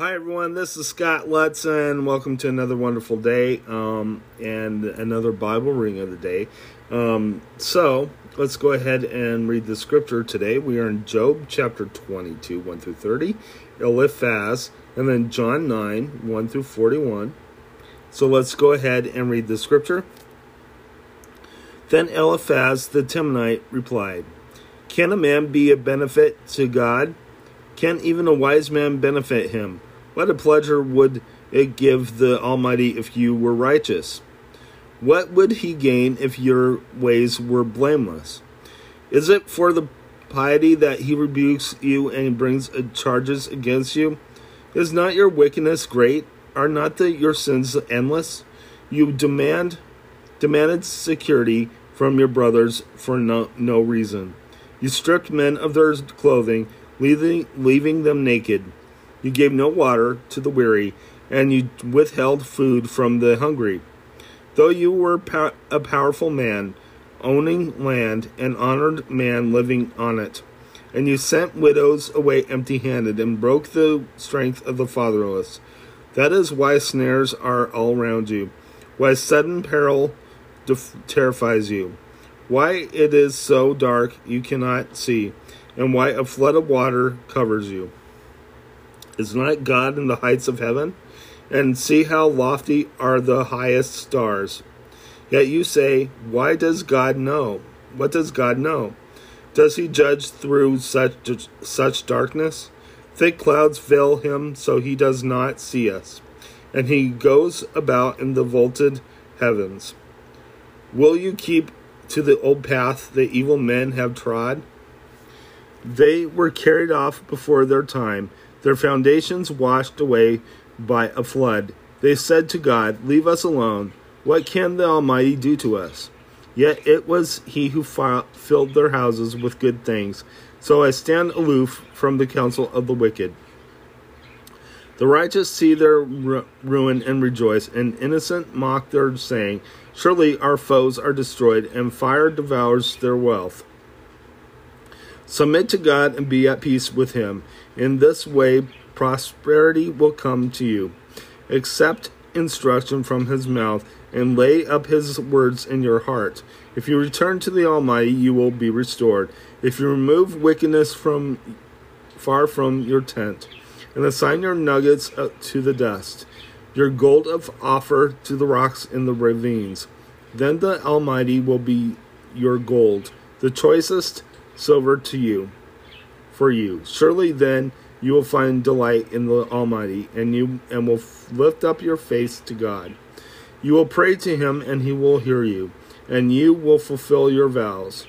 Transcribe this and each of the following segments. Hi everyone, this is Scott Lutzen. Welcome to another wonderful day and another Bible reading of the day. So let's go ahead and read the scripture today. We are in Job chapter 22, 1 through 30, Eliphaz, and then John 9, 1 through 41. So let's go ahead and read the scripture. Then Eliphaz the Temanite replied, "Can a man be a benefit to God? Can even a wise man benefit him? What a pleasure would it give the Almighty if you were righteous? What would he gain if your ways were blameless? Is it for the piety that he rebukes you and brings charges against you? Is not your wickedness great? Are not your sins endless? You demanded security from your brothers for no reason. You stripped men of their clothing, leaving them naked. You gave no water to the weary, and you withheld food from the hungry. Though you were a powerful man, owning land, an honored man living on it, and you sent widows away empty-handed and broke the strength of the fatherless. That is why snares are all round you, why sudden peril terrifies you, why it is so dark you cannot see, and why a flood of water covers you. Is not God in the heights of heaven? And see how lofty are the highest stars. Yet you say, why does God know? What does God know? Does he judge through such darkness? Thick clouds veil him, so he does not see us, and he goes about in the vaulted heavens. Will you keep to the old path the evil men have trod? They were carried off before their time, their foundations washed away by a flood. They said to God, leave us alone. What can the Almighty do to us? Yet it was he who filled their houses with good things. So I stand aloof from the counsel of the wicked. The righteous see their ruin and rejoice, and innocent mock their saying, surely our foes are destroyed, and fire devours their wealth. Submit to God and be at peace with him. In this way, prosperity will come to you. Accept instruction from his mouth and lay up his words in your heart. If you return to the Almighty, you will be restored. If you remove wickedness from far from your tent and assign your nuggets to the dust, your gold of offer to the rocks in the ravines, then the Almighty will be your gold, the choicest silver for you. Surely then you will find delight in the Almighty, and will lift up your face to God. You will pray to him, and he will hear you, and you will fulfill your vows.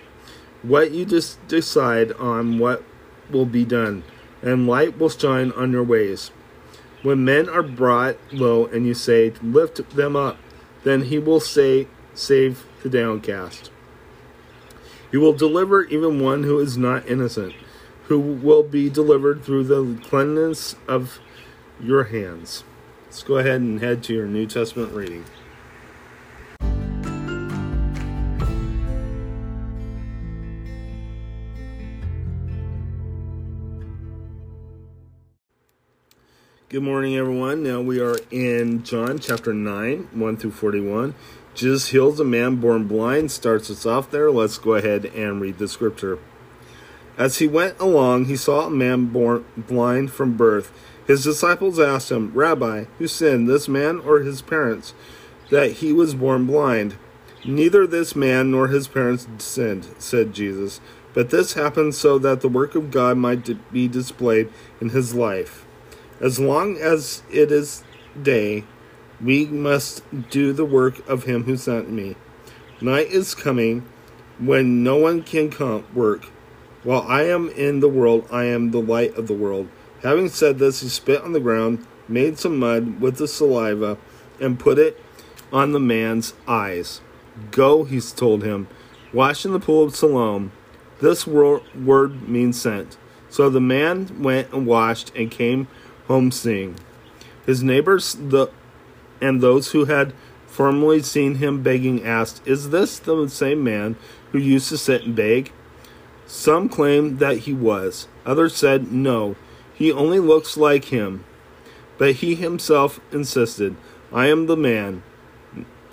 What you decide on what will be done, and light will shine on your ways. When men are brought low, and you say, lift them up, then he will say, save the downcast. You will deliver even one who is not innocent, who will be delivered through the cleanness of your hands." Let's go ahead and head to your New Testament reading. Good morning, everyone. Now we are in John chapter 9, 1 through 41. Jesus heals a man born blind, starts us off there. Let's go ahead and read the scripture. As he went along, he saw a man born blind from birth. His disciples asked him, Rabbi, who sinned, this man or his parents, that he was born blind? Neither this man nor his parents sinned, said Jesus, but this happened so that the work of God might be displayed in his life. As long as it is day, we must do the work of him who sent me. Night is coming when no one can work. While I am in the world, I am the light of the world. Having said this, he spit on the ground, made some mud with the saliva, and put it on the man's eyes. Go, he told him, wash in the pool of Siloam. This word means sent. So the man went and washed and came home seeing. His neighbors, and those who had formerly seen him begging asked, is this the same man who used to sit and beg? Some claimed that he was. Others said, no, he only looks like him. but he himself insisted, I am the man.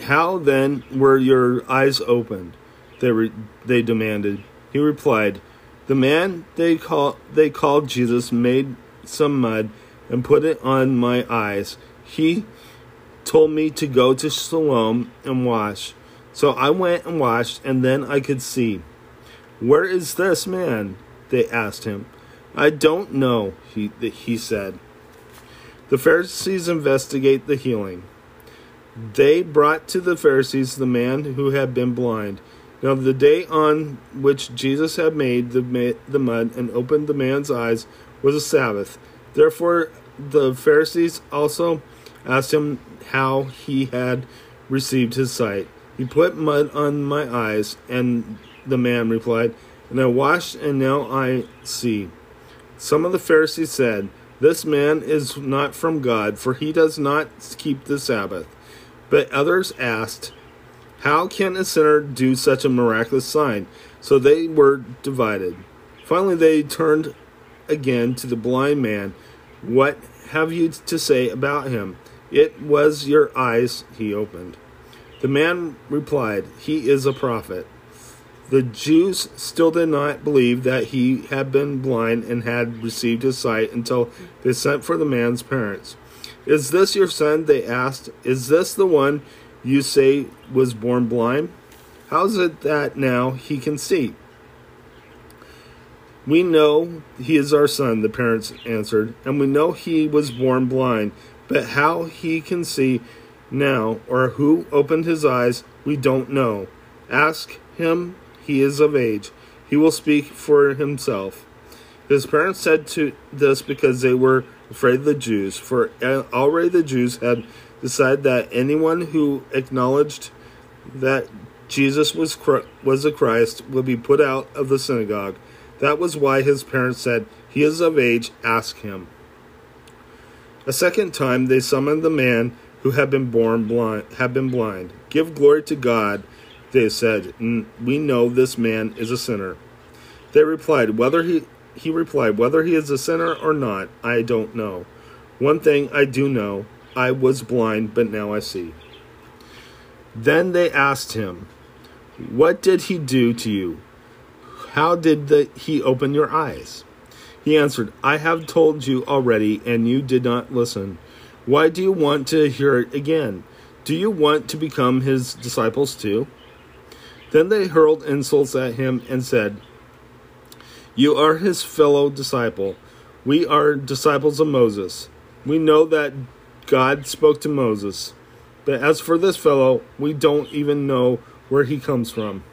How then were your eyes opened? They demanded. He replied, the man they called Jesus made some mud and put it on my eyes. He told me to go to Siloam and wash. So I went and washed, and then I could see. Where is this man? They asked him. I don't know, he said. The Pharisees investigate the healing. They brought to the Pharisees the man who had been blind. Now the day on which Jesus had made the mud and opened the man's eyes was a Sabbath. Therefore the Pharisees also asked him how he had received his sight. He put mud on my eyes, and the man replied, and I washed, and now I see. Some of the Pharisees said, this man is not from God, for he does not keep the Sabbath. But others asked, how can a sinner do such a miraculous sign? So they were divided. Finally they turned again to the blind man. What have you to say about him? It was your eyes he opened. The man replied, he is a prophet. The Jews still did not believe that he had been blind and had received his sight until they sent for the man's parents. Is this your son? They asked. Is this the one you say was born blind? How is it that now he can see? We know he is our son, the parents answered, and we know he was born blind, but how he can see now, or who opened his eyes, we don't know. Ask him, he is of age. He will speak for himself. His parents said to this because they were afraid of the Jews, for already the Jews had decided that anyone who acknowledged that Jesus was the Christ would be put out of the synagogue. That was why his parents said, he is of age, ask him. A second time they summoned the man who had been blind. Give glory to God, they said. We know this man is a sinner. They replied, whether he is a sinner or not, I don't know. One thing I do know, I was blind, but now I see. Then they asked him, what did he do to you? How did he open your eyes? He answered, I have told you already, and you did not listen. Why do you want to hear it again? Do you want to become his disciples too? Then they hurled insults at him and said, you are his fellow disciple. We are disciples of Moses. We know that God spoke to Moses. But as for this fellow, we don't even know where he comes from.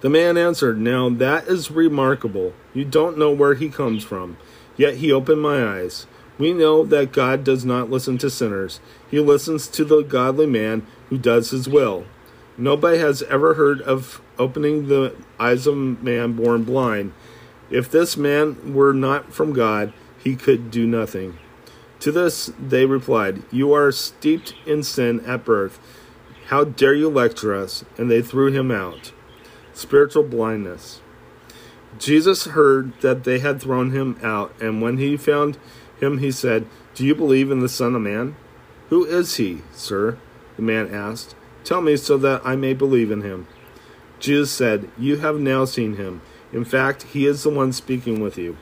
The man answered, now that is remarkable. You don't know where he comes from. Yet he opened my eyes. We know that God does not listen to sinners. He listens to the godly man who does his will. Nobody has ever heard of opening the eyes of a man born blind. If this man were not from God, he could do nothing. To this they replied, you are steeped in sin at birth. How dare you lecture us? And they threw him out. Spiritual blindness. Jesus heard that they had thrown him out, and when he found him, he said, do you believe in the Son of Man? Who is he, sir? The man asked. Tell me so that I may believe in him. Jesus said, you have now seen him. In fact, he is the one speaking with you.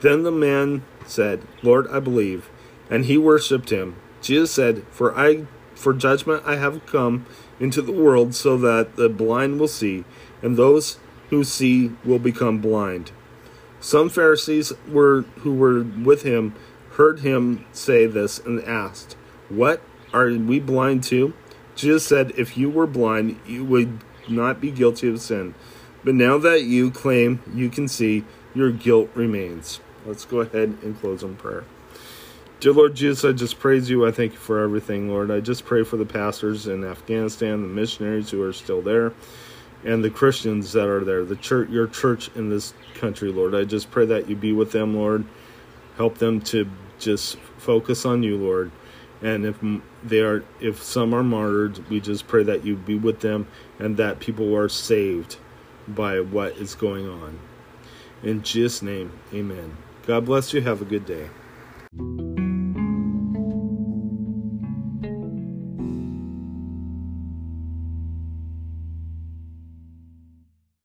Then the man said, Lord, I believe. And he worshipped him. Jesus said, For judgment I have come into the world so that the blind will see, and those who see will become blind. Some Pharisees who were with him heard him say this and asked, what, are we blind too? Jesus said, if you were blind, you would not be guilty of sin. But now that you claim you can see, your guilt remains. Let's go ahead and close in prayer. Dear Lord Jesus, I just praise you. I thank you for everything, Lord. I just pray for the pastors in Afghanistan, the missionaries who are still there, and the Christians that are there, your church in this country, Lord. I just pray that you be with them, Lord. Help them to just focus on you, Lord. And if some are martyred, we just pray that you be with them and that people are saved by what is going on. In Jesus' name, amen. God bless you. Have a good day.